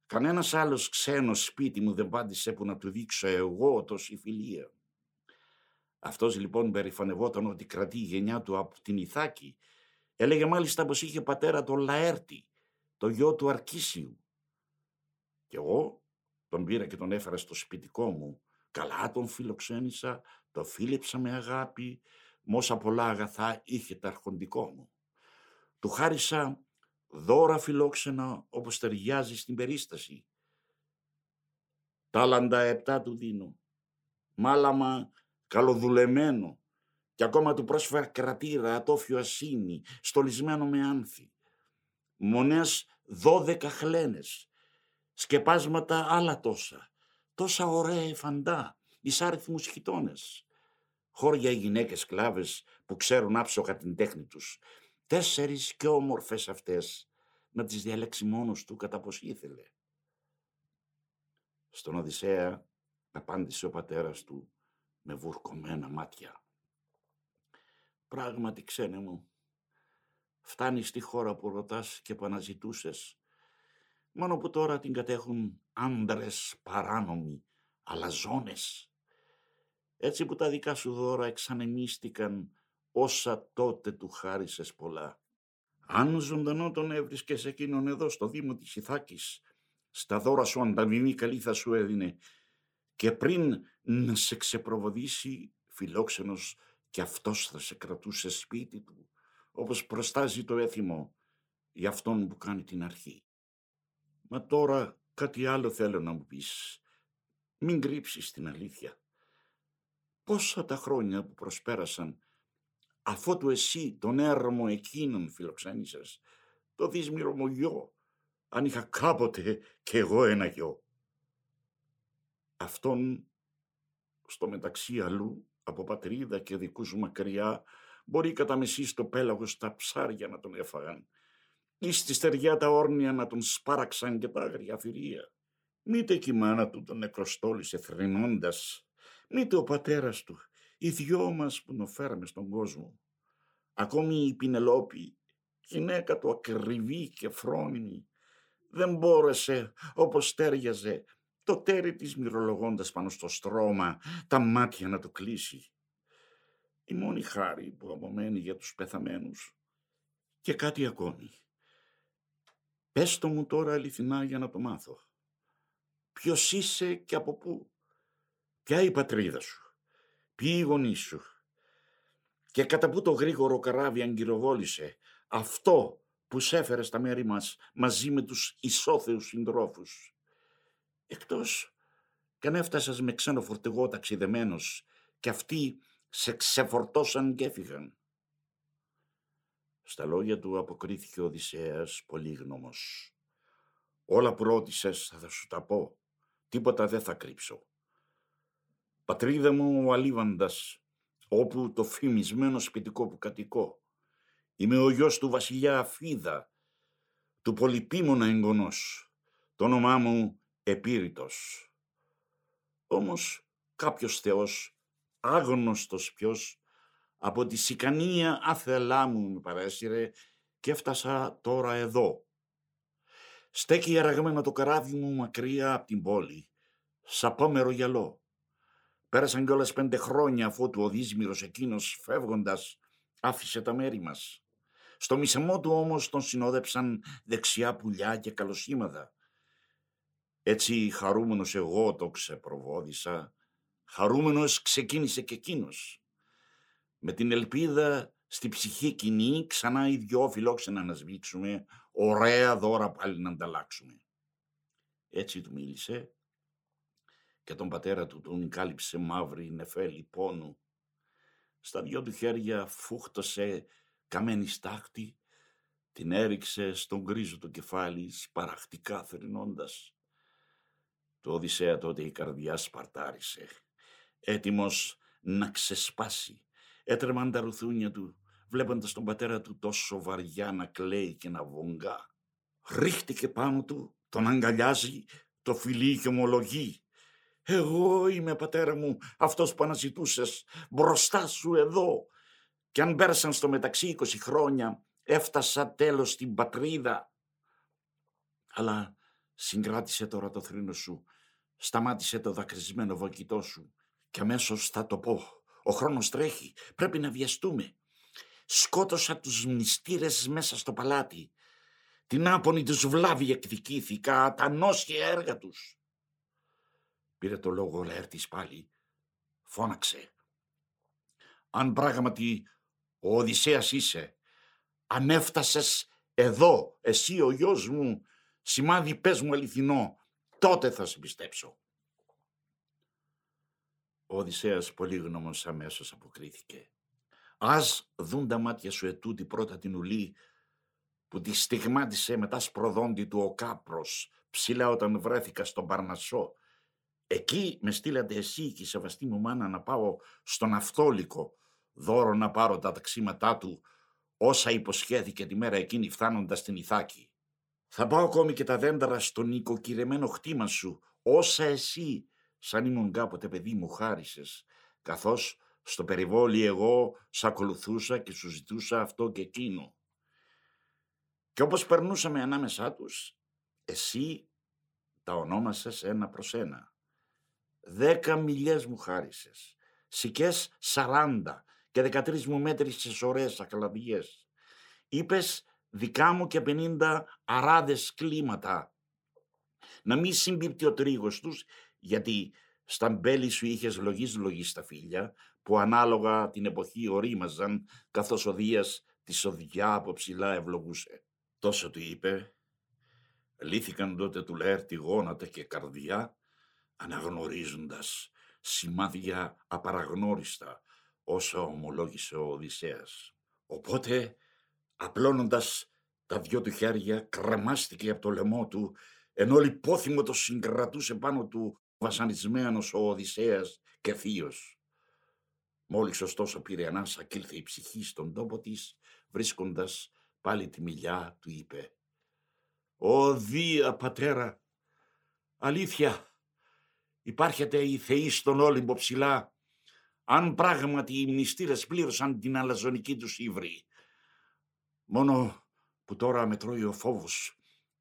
Κανένας άλλος ξένος σπίτι μου δεν πάντησε που να του δείξω εγώ τόση φιλία. Αυτός λοιπόν περηφανευόταν ότι κρατεί η γενιά του από την Ιθάκη. Έλεγε μάλιστα πως είχε πατέρα τον Λαέρτη, το γιο του Αρκίσιου. Κι εγώ τον πήρα και τον έφερα στο σπιτικό μου. Καλά τον φιλοξένησα, τον φίλεψα με αγάπη, μόσα πολλά αγαθά είχε τα αρχοντικό μου. Του χάρισα δώρα φιλόξενα όπως ταιριάζει στην περίσταση. Τάλαντα 7 του δίνω, μάλαμα καλοδουλεμένο και ακόμα του πρόσφερα κρατήρα ατόφιο ασίνι, στολισμένο με άνθη. Μονές 12 χλένες, σκεπάσματα άλλα τόσα ωραία εφαντά, εις άριθμους χιτώνες. Χώρια οι γυναίκες σκλάβες που ξέρουν άψογα την τέχνη τους. 4 και όμορφες αυτές, να τις διαλέξει μόνος του κατά πως ήθελε. Στον Οδυσσέα απάντησε ο πατέρας του με βουρκωμένα μάτια. Πράγματι, ξένε μου, φτάνεις στη χώρα που ρωτάς και που αναζητούσες, μόνο που τώρα την κατέχουν άντρες παράνομοι, αλαζόνες. Έτσι που τα δικά σου δώρα εξανεμίστηκαν όσα τότε του χάρισες πολλά. Αν ζωντανό τον έβρισκες εκείνον εδώ στο Δήμο της Ιθάκης, στα δώρα σου ανταμοιβή καλή θα σου έδινε και πριν να σε ξεπροβοδήσει φιλόξενος κι αυτός θα σε κρατούσε σπίτι του, όπως προστάζει το έθιμο για αυτόν που κάνει την αρχή. Μα τώρα κάτι άλλο θέλω να μου πεις. Μην κρύψεις την αλήθεια. Πόσα τα χρόνια που προσπέρασαν αφότου εσύ τον έρμο εκείνον φιλοξένησες, το δύσμυρο μου γιο, αν είχα κάποτε κι εγώ ένα γιο. Αυτόν στο μεταξύ αλλού, από πατρίδα και δικούς μου μακριά, μπορεί κατά μεσή στο πέλαγος τα ψάρια να τον έφαγαν ή στη στεριά τα όρνια να τον σπάραξαν και τα άγρια φυρία. Μήτε κι η μάνα του τον νεκροστόλησε θρηνώντας, μήτε ο πατέρας του, οι δυο μας που τον φέραμε στον κόσμο. Ακόμη η Πηνελόπη, γυναίκα του ακριβή και φρόνιμη, δεν μπόρεσε όπως τέριαζε το τέρι της μυρολογώντας πάνω στο στρώμα τα μάτια να του κλείσει. Η μόνη χάρη που απομένει για τους πεθαμένους. Και κάτι ακόμη. Πες το μου τώρα αληθινά για να το μάθω. Ποιος είσαι και από πού? Ποια η πατρίδα σου? Ποιοι οι γονείς σου? Και κατά πού το γρήγορο καράβι αγκυροβόλησε αυτό που σ' έφερε στα μέρη μας μαζί με τους ισόθεους συντρόφους? Εκτός καν έφτασες με ξένο φορτηγό ταξιδεμένος και αυτοί σε ξεφορτώσαν και έφυγαν. Στα λόγια του αποκρίθηκε ο Οδυσσέας πολύγνωμος. Όλα που ρώτησες θα σου τα πω, τίποτα δεν θα κρύψω. Πατρίδα μου ο Αλίβαντας, όπου το φημισμένο σπιτικό που κατοικώ. Είμαι ο γιος του βασιλιά Αφίδα, του Πολυπίμωνα εγγονός. Το όνομά μου Επίρητος. Όμως κάποιος θεός, άγνωστος ποιος, από τη σικανία άθελά μου με παρέσυρε και έφτασα τώρα εδώ. Στέκει αραγμένα το καράβι μου μακριά από την πόλη, σαπόμερο γυαλό. Πέρασαν κιόλας 5 χρόνια αφότου ο δύσμυρος εκείνος φεύγοντας άφησε τα μέρη μας. Στο μισεμό του όμως τον συνόδεψαν δεξιά πουλιά και καλοσήμαδα. Έτσι χαρούμενος εγώ το ξεπροβόδησα, χαρούμενος ξεκίνησε κι εκείνος. Με την ελπίδα στη ψυχή κοινή ξανά οι δυο φιλόξενα να σβήξουμε, ωραία δώρα πάλι να ανταλλάξουμε. Έτσι του μίλησε και τον πατέρα του τον κάλυψε μαύρη νεφέλη πόνου. Στα δυο του χέρια φούχτωσε καμένη στάχτη, την έριξε στον γκρίζο του κεφάλι σπαραχτικά θρηνώντας. Το Οδυσσέα τότε η καρδιά σπαρτάρισε, έτοιμος να ξεσπάσει. Έτρεμαν τα ρουθούνια του, βλέποντας τον πατέρα του τόσο βαριά να κλαίει και να βογγά. Ρίχτηκε πάνω του, τον αγκαλιάζει, το φιλεί και ομολογεί. «Εγώ είμαι, πατέρα μου, αυτός που αναζητούσες, μπροστά σου εδώ». Κι αν πέρασαν στο μεταξύ 20 χρόνια, έφτασα τέλος στην πατρίδα. Αλλά συγκράτησε τώρα το θρήνο σου, σταμάτησε το δακρυσμένο βοκητό σου και αμέσως θα το πω. Ο χρόνος τρέχει, πρέπει να βιαστούμε. Σκότωσα τους μνηστήρες μέσα στο παλάτι. Την άπονη τους βλάβη εκδικήθηκα, τα νόσια έργα τους. Πήρε το λόγο ο Λαέρτης πάλι, φώναξε. Αν πράγματι ο Οδυσσέας είσαι, αν έφτασες εδώ, εσύ ο γιος μου, σημάδι πες μου αληθινό, τότε θα σε πιστέψω. Ο Οδυσσέας πολύγνωμος αμέσως αποκρίθηκε. Ας δουν τα μάτια σου ετούτη πρώτα την ουλή, που τη στιγμάτισε μετά σπροδόντι του ο Κάπρος, ψηλά όταν βρέθηκα στον Παρνασσό. Εκεί με στείλατε εσύ και η σεβαστή μου μάνα να πάω στον Αυτόλικο, δώρο να πάρω τα ταξίματά του, όσα υποσχέθηκε τη μέρα εκείνη φτάνοντας στην Ιθάκη. Θα πάω ακόμη και τα δέντρα στον οικοκυρεμένο χτήμα σου, όσα εσύ, σαν ήμουν κάποτε παιδί μου, χάρισες, καθώς στο περιβόλι εγώ σ' ακολουθούσα και σου ζητούσα αυτό και εκείνο. Και όπως περνούσαμε ανάμεσά τους, εσύ τα ονόμασες ένα προς ένα. 10 μιλιές μου χάρισες, σικές 40 και 13 μου μέτρησες ωραίες ακλαβιές. Είπες δικά μου και 50 αράδες κλίματα. Να μην συμπίπτει ο τρίγος τους, γιατί στα μπέλη σου είχες λογής τα φίλια, που ανάλογα την εποχή ορίμαζαν, καθώς ο Δίας της οδηγιά από ψηλά ευλογούσε. Τόσο του είπε, λύθηκαν τότε του Λαέρτη γόνατα και καρδιά, αναγνωρίζοντας σημάδια απαραγνώριστα όσα ομολόγησε ο Οδυσσέας. Οπότε, απλώνοντας τα 2 του χέρια, κρεμάστηκε από το λαιμό του, ενώ λιπόθυμο το συγκρατούσε πάνω του βασανισμένος ο Οδυσσέας και θείος. Μόλις ωστόσο πήρε ανάσα κι ήλθε η ψυχή στον τόπο της, βρίσκοντας πάλι τη μιλιά, του είπε «Ω Δία, πατέρα, αλήθεια, υπάρχετε οι θεοί στον Όλυμπο ψηλά, αν πράγματι οι μνηστήρες πλήρωσαν την αλαζονική τους ύβρη. Μόνο που τώρα με τρώει ο φόβος,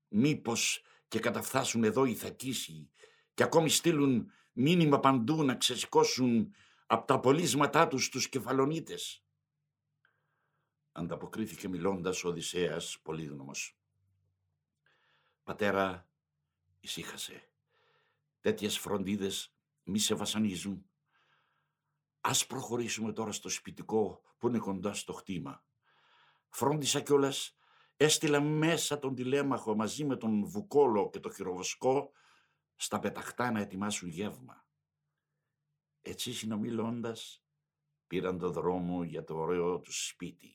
μήπως και καταφθάσουν εδώ οι Ιθακίσοι και ακόμη στείλουν μήνυμα παντού να ξεσηκώσουν από τα απολύσματά τους τους Κεφαλονίτες». Ανταποκρίθηκε μιλώντας ο Οδυσσέας πολύγνωμος. «Πατέρα, ησύχασε. Τέτοιες φροντίδες μη σε βασανίζουν. Ας προχωρήσουμε τώρα στο σπιτικό που είναι κοντά στο χτήμα. Φρόντισα κιόλας, έστειλα μέσα τον Τηλέμαχο μαζί με τον Βουκόλο και το Χειροβοσκό στα πεταχτά να ετοιμάσουν γεύμα». Έτσι συνομιλώντας, πήραν το δρόμο για το ωραίο του σπίτι.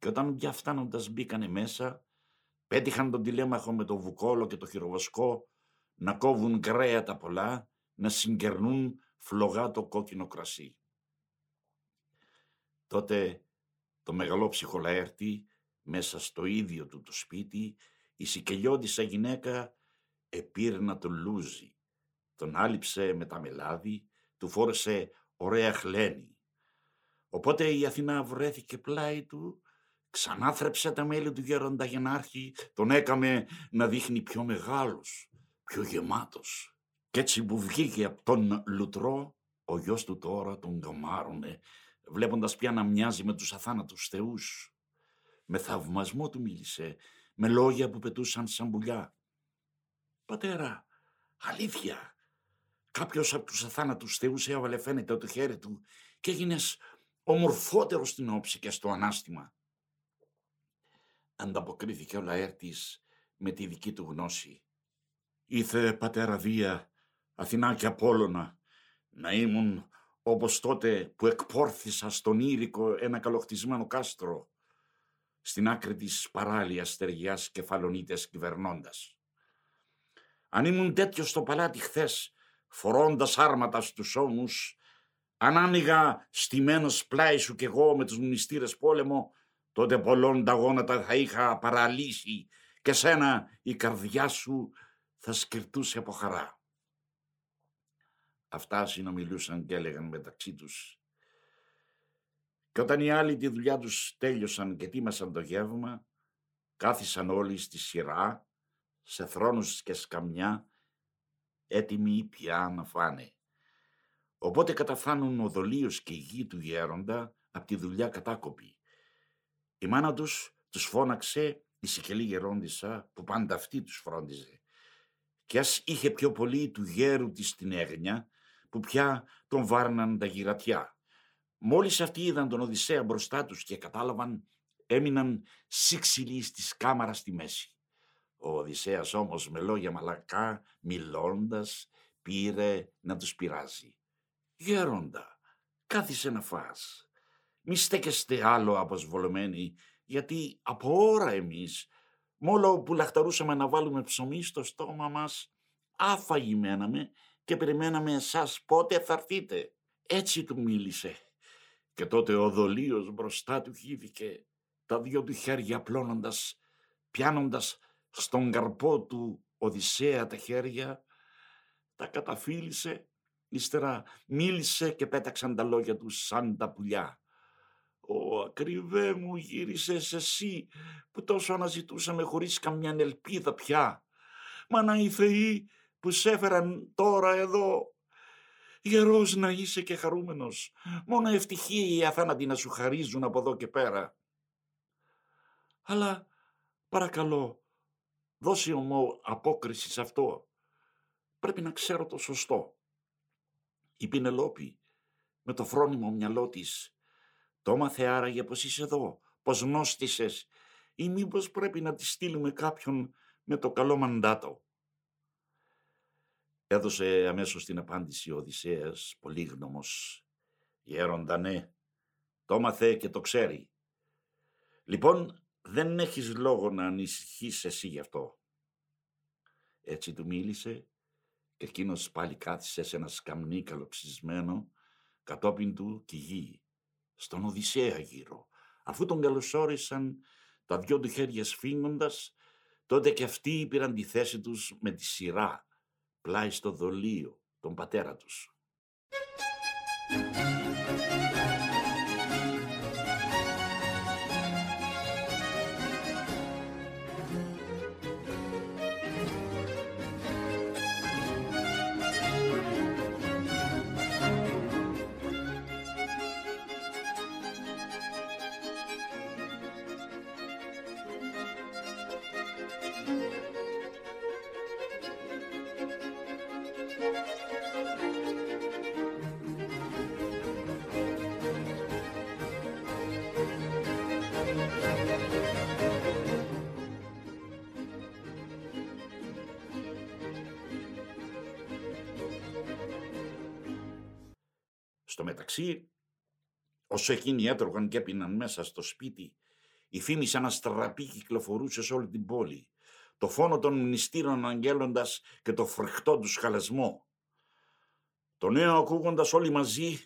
Και όταν πια φτάνοντας μπήκανε μέσα, πέτυχαν τον Τηλέμαχο με τον Βουκόλο και το Χειροβοσκό να κόβουν κρέατα πολλά, να συγκερνούν φλογά το κόκκινο κρασί. Τότε το μεγαλόψυχο Λαέρτη, μέσα στο ίδιο του το σπίτι, η σικελιώδησα γυναίκα επήρε να τον λούζει. Τον άλυψε με τα μελάδι, του φόρεσε ωραία χλένη. Οπότε η Αθηνά βρέθηκε πλάι του, ξανάθρεψε τα μέλη του γερονταγενάρχη, τον έκαμε να δείχνει πιο μεγάλος, πιο γεμάτος. Κι έτσι που βγήκε από τον λουτρό, ο γιος του τώρα τον γαμάρωνε, βλέποντας πια να μοιάζει με τους αθάνατους θεούς. Με θαυμασμό του μίλησε, με λόγια που πετούσαν σαν πουλιά. «Πατέρα, αλήθεια, κάποιος από τους αθάνατους θεούς έβαλε φαίνεται το χέρι του και έγινες ομορφότερος στην όψη και στο ανάστημα». Ανταποκρίθηκε ο Λαέρτης με τη δική του γνώση. Ήθε πατέρα Δία, Αθηνά και Απόλλωνα, να ήμουν όπως τότε που εκπόρθησα στον Ήρικο ένα καλοχτισμένο κάστρο, στην άκρη της παράλιας στεριάς κεφαλονίτες κυβερνώντας. Αν ήμουν τέτοιο στο παλάτι χθες, φορώντας άρματα στους ώμους, αν άνοιγα στημένος πλάι σου κι εγώ με τους μνηστήρες πόλεμο, τότε πολλών τα γόνατα θα είχα παραλύσει και σένα η καρδιά σου θα σκυρτούσε από χαρά. Αυτά συνομιλούσαν και έλεγαν μεταξύ τους. Και όταν οι άλλοι τη δουλειά τους τέλειωσαν και τίμασαν το γεύμα, κάθισαν όλοι στη σειρά, σε θρόνους και σκαμιά, έτοιμοι πια να φάνε. Οπότε καταφθάνουν ο Δολίος και η γη του γέροντα από τη δουλειά κατάκοπη. Η μάνα τους φώναξε η σικελή γερόντισσα που πάντα αυτή τους φρόντιζε. Κι ας είχε πιο πολύ του γέρου της την έγνοια που πια τον βάρναν τα γυρατιά. Μόλις αυτοί είδαν τον Οδυσσέα μπροστά τους και κατάλαβαν, έμειναν σύξυλοι στις κάμαρας στη μέση. Ο Οδυσσέας όμως με λόγια μαλακά, μιλώντας, πήρε να τους πειράζει. «Γέροντα, κάθισε να φας. Μη στέκεστε άλλο αποσβολωμένοι, γιατί από ώρα εμείς, μόλο που λαχταρούσαμε να βάλουμε ψωμί στο στόμα μας, αφαγημέναμε και περιμέναμε εσάς πότε θα έρθείτε». Έτσι του μίλησε. Και τότε ο Δολίος μπροστά του χύθηκε, τα δυο του χέρια πλώνοντας, πιάνοντας στον καρπό του Οδυσσέα τα χέρια, τα καταφύλισε, ύστερα μίλησε και πέταξαν τα λόγια του σαν τα πουλιά. «Ω, ακριβέ μου, γύρισες εσύ που τόσο αναζητούσαμε χωρίς καμιά ελπίδα πια. Μα να οι θεοί που σ' έφεραν τώρα εδώ. Γερός να είσαι και χαρούμενος. Μόνο ευτυχία οι αθάνατοι να σου χαρίζουν από εδώ και πέρα. Αλλά παρακαλώ, δώσε μου απόκριση σε αυτό. Πρέπει να ξέρω το σωστό». Η Πηνελόπη, με το φρόνιμο μυαλό της, το μάθε άραγε πως είσαι εδώ, πως νόστισες, ή μήπως πρέπει να τη στείλουμε κάποιον με το καλό μαντάτο. Έδωσε αμέσως την απάντηση ο Οδυσσέας, πολύγνωμος. «Γέροντα, ναι, το μάθε και το ξέρει. Λοιπόν, δεν έχεις λόγο να ανησυχείς εσύ γι' αυτό». Έτσι του μίλησε και εκείνος πάλι κάθισε σε ένα σκαμνί καλοψισμένο κατόπιν του κι γη, στον Οδυσσέα γύρω. Αφού τον καλωσόρισαν τα δυο του χέρια σφίγγοντας, τότε και αυτοί πήραν τη θέση τους με τη σειρά, πλάι στο Δολίο, τον πατέρα τους. Στο μεταξύ, όσο εκείνοι έτρωγαν και έπιναν μέσα στο σπίτι, η φήμη σαν αστραπή κυκλοφορούσε σε όλη την πόλη, το φόνο των μνηστήρων αγγέλλοντας και το φρεχτό τους χαλασμό. Το νέο ακούγοντας όλοι μαζί,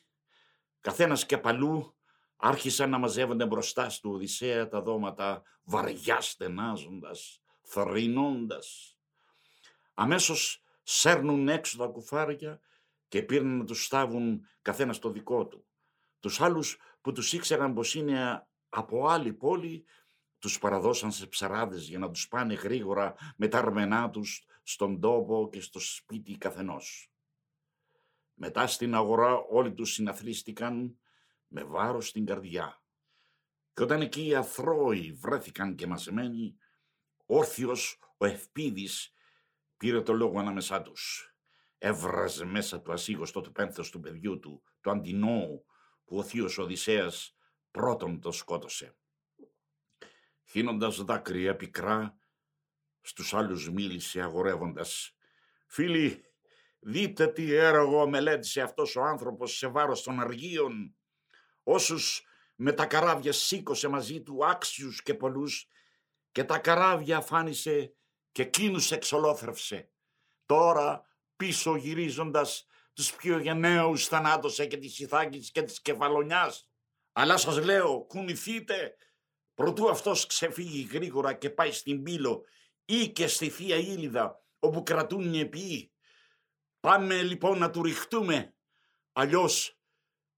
καθένας και παλού, άρχισαν να μαζεύονται μπροστά στο Οδυσσέα τα δώματα, βαριά στενάζοντας, θρηνώντας. Αμέσως σέρνουν έξω τα κουφάρια και πήραν να τους στάβουν καθένας το δικό του. Τους άλλους που τους ήξεραν πως είναι από άλλη πόλη, τους παραδώσαν σε ψαράδες για να τους πάνε γρήγορα με τα αρμενά τους στον τόπο και στο σπίτι καθενός. Μετά στην αγορά όλοι τους συναθρίστηκαν με βάρος στην καρδιά. Και όταν εκεί οι αθρώοι βρέθηκαν και μαζεμένοι, όρθιος ο Ευπίδης πήρε το λόγο ανάμεσά τους. Έβραζε μέσα του ασύγωστο το πένθος του παιδιού του, του Αντινόου, που ο θείος Οδυσσέας πρώτον το σκότωσε. Χύνοντας δάκρυα πικρά, στους άλλους μίλησε αγορεύοντας Φίλοι, δείτε τι έργο μελέτησε αυτός ο άνθρωπος σε βάρος των αργίων, όσους με τα καράβια σήκωσε μαζί του άξιους και πολλούς, και τα καράβια αφάνισε και εκείνους εξολόθρευσε. Τώρα, πίσω γυρίζοντας, τους πιο γενναίους θανάτωσε και της Ιθάκης και της Κεφαλονιάς. Αλλά σας λέω, κουνηθείτε, προτού αυτός ξεφύγει γρήγορα και πάει στην Πύλο ή και στη Θεία Ήλιδα, όπου κρατούν οι επιοί. Πάμε λοιπόν να του ρηχτούμε, αλλιώς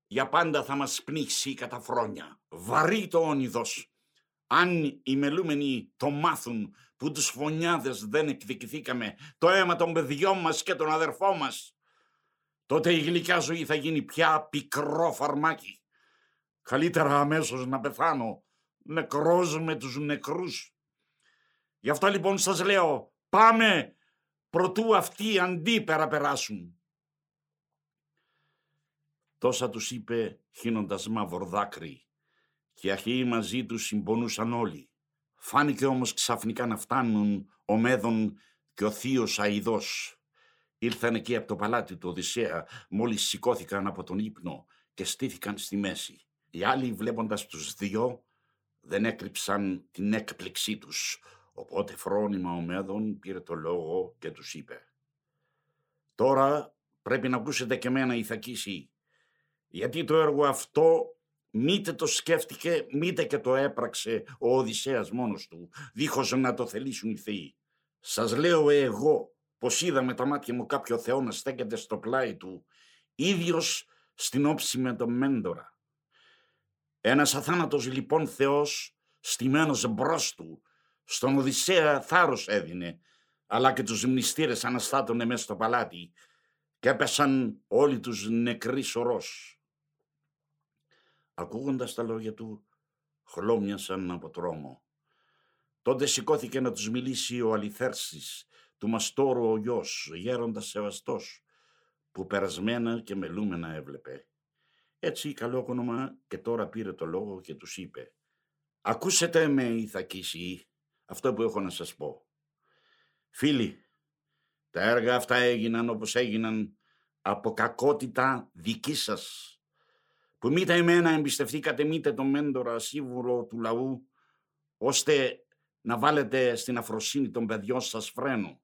για πάντα θα μας πνίξει η καταφρόνια. Βαρύ το όνειδος. Αν οι μελούμενοι το μάθουν που τους φωνιάδες δεν εκδικηθήκαμε, το αίμα των παιδιών μας και των αδερφών μας, τότε η γλυκιά ζωή θα γίνει πια πικρό φαρμάκι. Καλύτερα αμέσως να πεθάνω, νεκρός με τους νεκρούς. Γι' αυτό λοιπόν σας λέω, πάμε, προτού αυτοί αντίπερα περάσουν. Τόσα τους είπε χύνοντας μαύρο δάκρυ, και αρχή μαζί τους συμπονούσαν όλοι. Φάνηκε όμως ξαφνικά να φτάνουν ο Μέδων και ο θείος Αηδός. Ήλθαν εκεί από το παλάτι του Οδυσσέα, μόλις σηκώθηκαν από τον ύπνο και στήθηκαν στη μέση. Οι άλλοι, βλέποντας τους δυο, δεν έκρυψαν την έκπληξή τους. Οπότε φρόνημα ο Μέδων πήρε το λόγο και τους είπε: «Τώρα πρέπει να ακούσετε και μένα, Ιθακίσοι, γιατί το έργο αυτό μήτε το σκέφτηκε, μήτε και το έπραξε ο Οδυσσέας μόνος του, δίχως να το θελήσουν οι θεοί. Σας λέω εγώ πως είδα με τα μάτια μου κάποιο θεό να στέκεται στο πλάι του, ίδιος στην όψη με τον Μέντορα. Ένας αθάνατος λοιπόν θεός, στημένος μπρος του, στον Οδυσσέα θάρρος έδινε, αλλά και τους μνηστήρες αναστάτωνε μέσα στο παλάτι και έπεσαν όλοι τους νεκροί σωρός». Ακούγοντας τα λόγια του, χλώμιασαν από τρόμο. Τότε σηκώθηκε να τους μιλήσει ο Αληθέρσης, του Μαστόρου ο γιος, γέροντας σεβαστός, που περασμένα και μελούμενα έβλεπε. Έτσι καλόκονομα και τώρα πήρε το λόγο και τους είπε: «Ακούσετε με, Ιθακίσοι, αυτό που έχω να σας πω. Φίλοι, τα έργα αυτά έγιναν όπως έγιναν από κακότητα δική σας, που μήτε εμένα εμπιστευτήκατε, μήτε τον Μέντορα, σύμβουλο του λαού, ώστε να βάλετε στην αφροσύνη των παιδιών σας φρένο.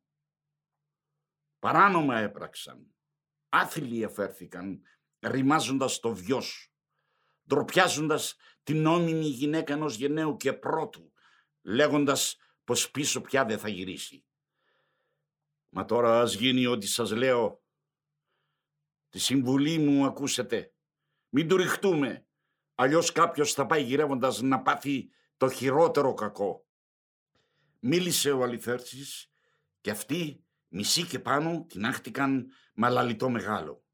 Παράνομα έπραξαν, άθλιοι εφέρθηκαν, ρημάζοντας το βιός, ντροπιάζοντας την νόμιμη γυναίκα ενός γενναίου και πρώτου, λέγοντας πως πίσω πια δεν θα γυρίσει. Μα τώρα ας γίνει ό,τι σας λέω. Τη συμβουλή μου ακούσετε. Μην του ρηχτούμε, αλλιώς κάποιος θα πάει γυρεύοντας να πάθει το χειρότερο κακό». Μίλησε ο Αληθέρσης και αυτοί μισή και πάνω τινάχτηκαν με αλαλητό μεγάλο.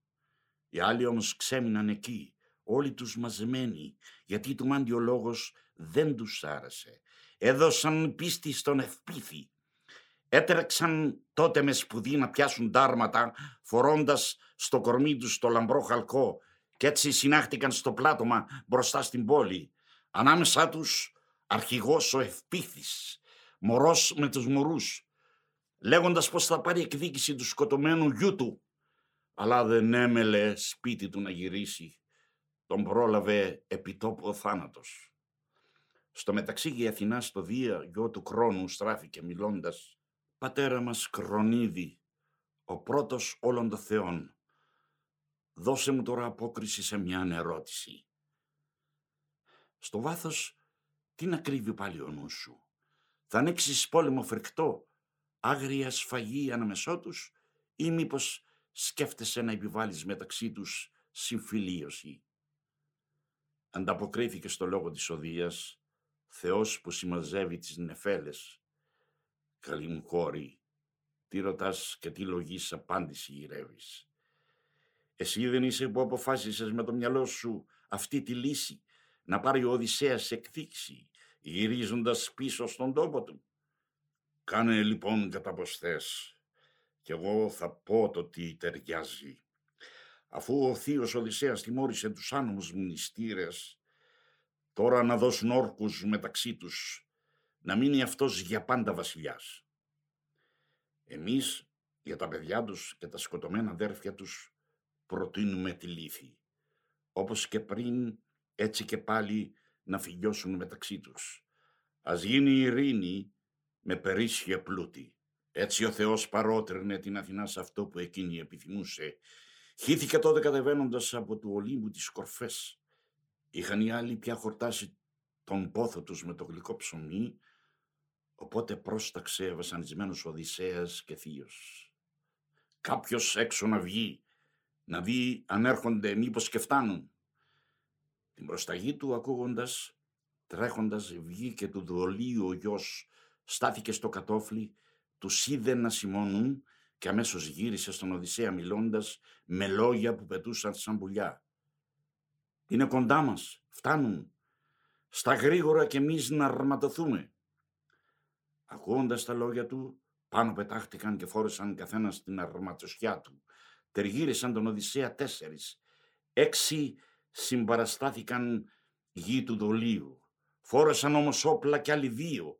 Οι άλλοι όμως ξέμειναν εκεί, όλοι τους μαζεμένοι, γιατί του μάντι ο λόγος δεν τους άρεσε. Έδωσαν πίστη στον ευπίθη. Έτρεξαν τότε με σπουδή να πιάσουν ντάρματα, φορώντας στο κορμί τους το λαμπρό χαλκό, κι έτσι συνάχτηκαν στο πλάτωμα μπροστά στην πόλη. Ανάμεσά τους αρχηγός ο ευπίθης, μωρός με τους μωρούς, λέγοντας πως θα πάρει εκδίκηση του σκοτωμένου γιού του. Αλλά δεν έμελε σπίτι του να γυρίσει. Τον πρόλαβε επιτόπου ο θάνατος. Στο μεταξύ η Αθηνά στο Δία, γιο του Κρόνου, στράφηκε μιλώντας: «Πατέρα μας Κρονίδη, ο πρώτος όλων των θεών, δώσε μου τώρα απόκριση σε μια ερώτηση. Στο βάθος, τι να κρύβει πάλι ο νους σου? Θα ανέξεις πόλεμο φρικτό, άγρια σφαγή ανάμεσό τους, ή μήπως σκέφτεσαι να επιβάλλεις μεταξύ τους συμφιλίωση?» Ανταποκρίθηκε στο λόγο της Οδείας, θεός που συμμαζεύει τις νεφέλες: «Καλή μου κόρη, τι ρωτάς και τι λογής απάντηση γυρεύεις? Εσύ δεν είσαι που αποφάσισες με το μυαλό σου αυτή τη λύση να πάρει ο Οδυσσέας εκδίκηση, γυρίζοντας πίσω στον τόπο του? Κάνε λοιπόν κατά πως θες, κι εγώ θα πω το τι ταιριάζει. Αφού ο θείος Οδυσσέας τιμώρησε τους άνομους μνηστήρες, τώρα να δώσουν όρκους μεταξύ τους, να μείνει αυτός για πάντα βασιλιάς. Εμείς για τα παιδιά τους και τα σκοτωμένα αδέρφια τους προτείνουμε τη λύθη. Όπως και πριν, έτσι και πάλι να φυγιώσουν μεταξύ τους. Ας γίνει η ειρήνη με περίσσια πλούτη. Έτσι ο Θεός παρότρινε την Αθηνά σε αυτό που εκείνη επιθυμούσε. Χύθηκε τότε κατεβαίνοντας από του Ολύμπου τις κορφές. Είχαν οι άλλοι πια χορτάσει τον πόθο τους με το γλυκό ψωμί, οπότε πρόσταξε βασανισμένος Οδυσσέας και θείος. Κάποιος έξω να βγει, να δει αν έρχονται μήπως και φτάνουν. Την προσταγή του ακούγοντας, τρέχοντας βγήκε του δολίου ο γιος, στάθηκε στο κατόφλι, τους είδε να σιμώνουν και αμέσως γύρισε στον Οδυσσέα μιλώντας με λόγια που πετούσαν σαν πουλιά. «Είναι κοντά μας, φτάνουν, στα γρήγορα κι εμείς να αρματωθούμε». Ακούγοντας τα λόγια του, πάνω πετάχτηκαν και φόρεσαν καθένας την αρματοσιά του. Τεργύρισαν τον Οδυσσέα 4. 6 συμπαραστάθηκαν γη του δολίου. Φόρεσαν όμως όπλα κι άλλοι 2,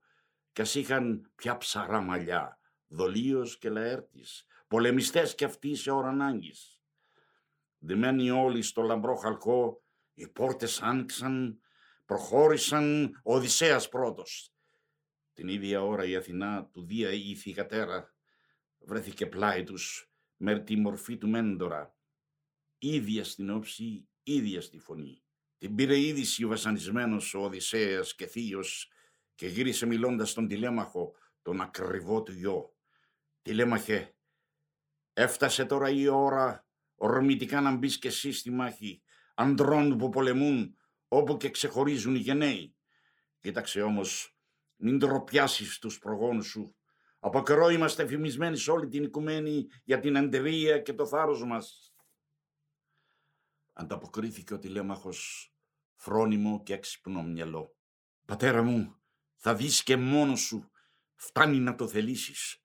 κι ας είχαν πια ψαρά μαλλιά, Δολίος και Λαέρτης, πολεμιστές κι αυτοί σε ώρα ανάγκης. Ντυμένοι όλοι στο λαμπρό χαλκό, οι πόρτες άνοιξαν, προχώρησαν ο Οδυσσέας πρώτος. Την ίδια ώρα η Αθηνά του Δία η θυγατέρα βρέθηκε πλάι τους με τη μορφή του μέντορα. Ίδια στην όψη, ίδια στη φωνή. Την πήρε είδηση βασανισμένος ο Οδυσσέας και θείος και γύρισε μιλώντας στον Τηλέμαχο, τον ακριβό του γιο. «Τηλέμαχε, έφτασε τώρα η ώρα ορμητικά να μπεις και εσύ στη μάχη ανδρών που πολεμούν όπου και ξεχωρίζουν οι γενναίοι. Κοίταξε όμως, μην ντροπιάσεις τους προγόνους σου. Από καιρό είμαστε φημισμένοι σε όλη την οικουμένη για την αντερία και το θάρρος μας». Ανταποκρίθηκε ο Τηλέμαχος, φρόνιμο και έξυπνο μυαλό. «Πατέρα μου, θα δεις και μόνος σου, φτάνει να το θελήσεις,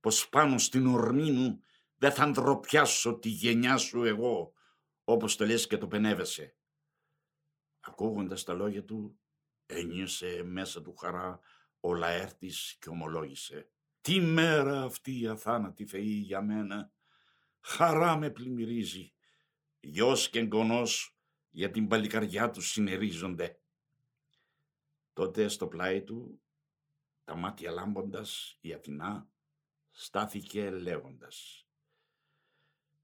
πως πάνω στην ορμή μου δεν θα ντροπιάσω τη γενιά σου εγώ, όπως το λες και το πενέβεσαι». Ακούγοντας τα λόγια του, ένιωσε μέσα του χαρά ο Λαέρτης και ομολόγησε. «Τι μέρα αυτή η αθάνατη θεή για μένα, χαρά με πλημμυρίζει, γιος και εγγονός για την παλικαριά του συνερίζονται». Τότε στο πλάι του, τα μάτια λάμποντας, η Αθηνά στάθηκε λέγοντας.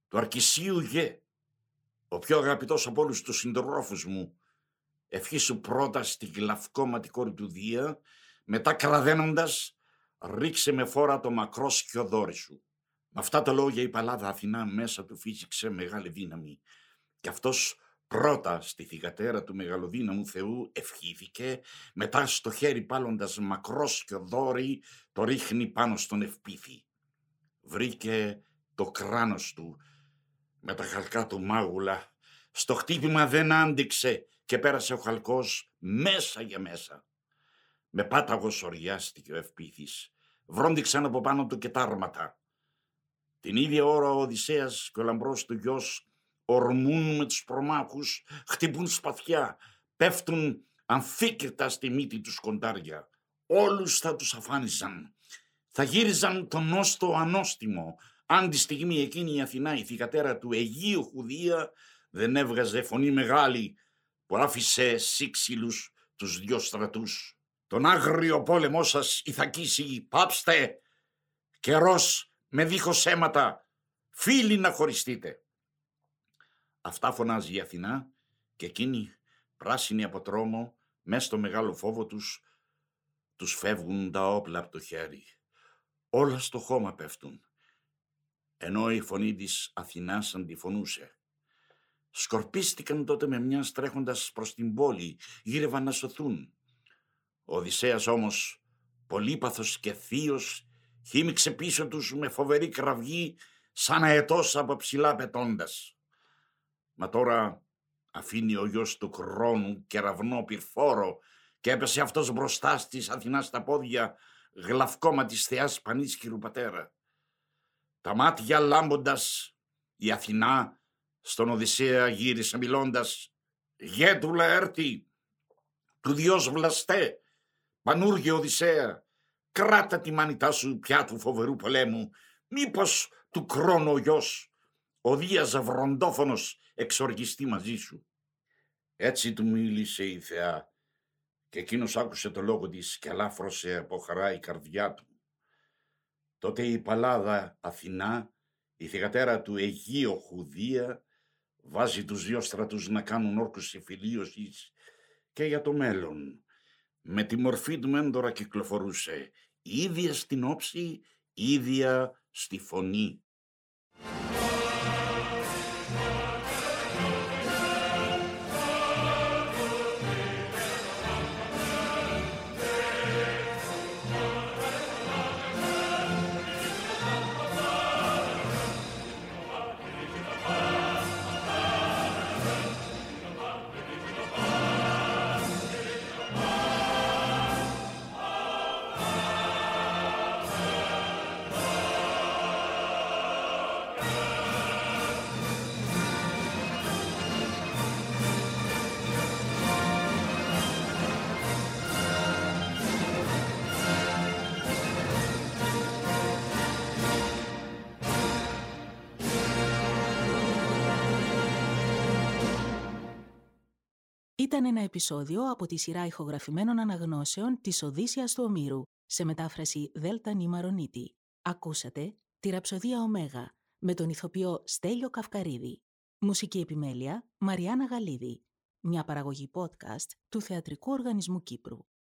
«Το Αρκισίου γε, ο πιο αγαπητός από όλους τους συντρόφους μου, ευχήσου πρώτα στη γλαυκόματη κόρη του Δία, μετά κραδένοντας, ρίξε με φόρα το μακρό σκιοδόρι σου». Με αυτά τα λόγια η Παλάδα Αθηνά μέσα του φύσηξε μεγάλη δύναμη και αυτός πρώτα στη θυγατέρα του μεγαλοδύναμου θεού ευχήθηκε, μετά στο χέρι πάλλοντας μακρό σκιοδόρι το ρίχνει πάνω στον ευπίθη. Βρήκε το κράνος του με τα χαλκά του μάγουλα. Στο χτύπημα δεν άντυξε και πέρασε ο χαλκός μέσα για μέσα. Με πάταγο σωριάστηκε ο ευπίθης. Βρόντιξαν από πάνω του και τάρματα. Την ίδια ώρα ο Οδυσσέας και ο λαμπρός του γιος ορμούν με τους προμάχους, χτυπούν σπαθιά, πέφτουν αμφίκριτα στη μύτη τους κοντάρια. Όλους θα τους αφάνιζαν. Θα γύριζαν τον όστο ανόστιμο, αν τη στιγμή εκείνη η Αθηνά, η θυγατέρα του Αιγείου Χουδία, δεν έβγαζε φωνή μεγάλη που άφησε σύξυλους τους 2 στρατούς. «Τον άγριο πόλεμό σας, Ιθακίσοι, πάψτε! Καιρός με δίχως αίματα, φίλοι να χωριστείτε!» Αυτά φωνάζει η Αθηνά και εκείνοι, πράσινοι από τρόμο, μέσα στο μεγάλο φόβο τους, τους φεύγουν τα όπλα από το χέρι. Όλα στο χώμα πέφτουν, ενώ η φωνή της Αθηνάς αντιφωνούσε. Σκορπίστηκαν τότε με μιας τρέχοντας προς την πόλη, γύρευαν να σωθούν. Ο Οδυσσέας όμως, πολύπαθος και θείος, χύμιξε πίσω τους με φοβερή κραυγή, σαν αετός από ψηλά πετώντας. Μα τώρα αφήνει ο γιος του Κρόνου κεραυνό πυρφόρο και έπεσε αυτός μπροστά στις Αθηνά στα πόδια, γλαυκόμα της θεάς πανίσχυρου πατέρα. Τα μάτια λάμποντας, η Αθηνά στον Οδυσσέα γύρισε μιλώντας. «Γε του Λαέρτη, του Διός βλαστέ, πανούργε Οδυσσέα, κράτα τη μανιτά σου πια του φοβερού πολέμου, μήπως του Κρόνο γιος, ο Δίας Βροντόφωνος εξοργιστεί μαζί σου. Έτσι του μίλησε η θεά και εκείνος άκουσε το λόγο της και αλάφρωσε από χαρά η καρδιά του. Τότε η Παλάδα Αθηνά, η θυγατέρα του Αιγείο Χουδία, βάζει τους δύο στρατούς να κάνουν όρκους συμφιλίωσης και για το μέλλον. Με τη μορφή του μέντορα κυκλοφορούσε, η ίδια στην όψη, η ίδια στη φωνή. Ήταν ένα επεισόδιο από τη σειρά ηχογραφημένων αναγνώσεων της Οδύσσειας του Ομήρου, σε μετάφραση Δ. Ν. Μαρωνίτη. Ακούσατε τη ραψοδία Ωμέγα με τον ηθοποιό Στέλιο Καυκαρίδη. Μουσική επιμέλεια Μαριάννα Γαλίδη. Μια παραγωγή podcast του Θεατρικού Οργανισμού Κύπρου.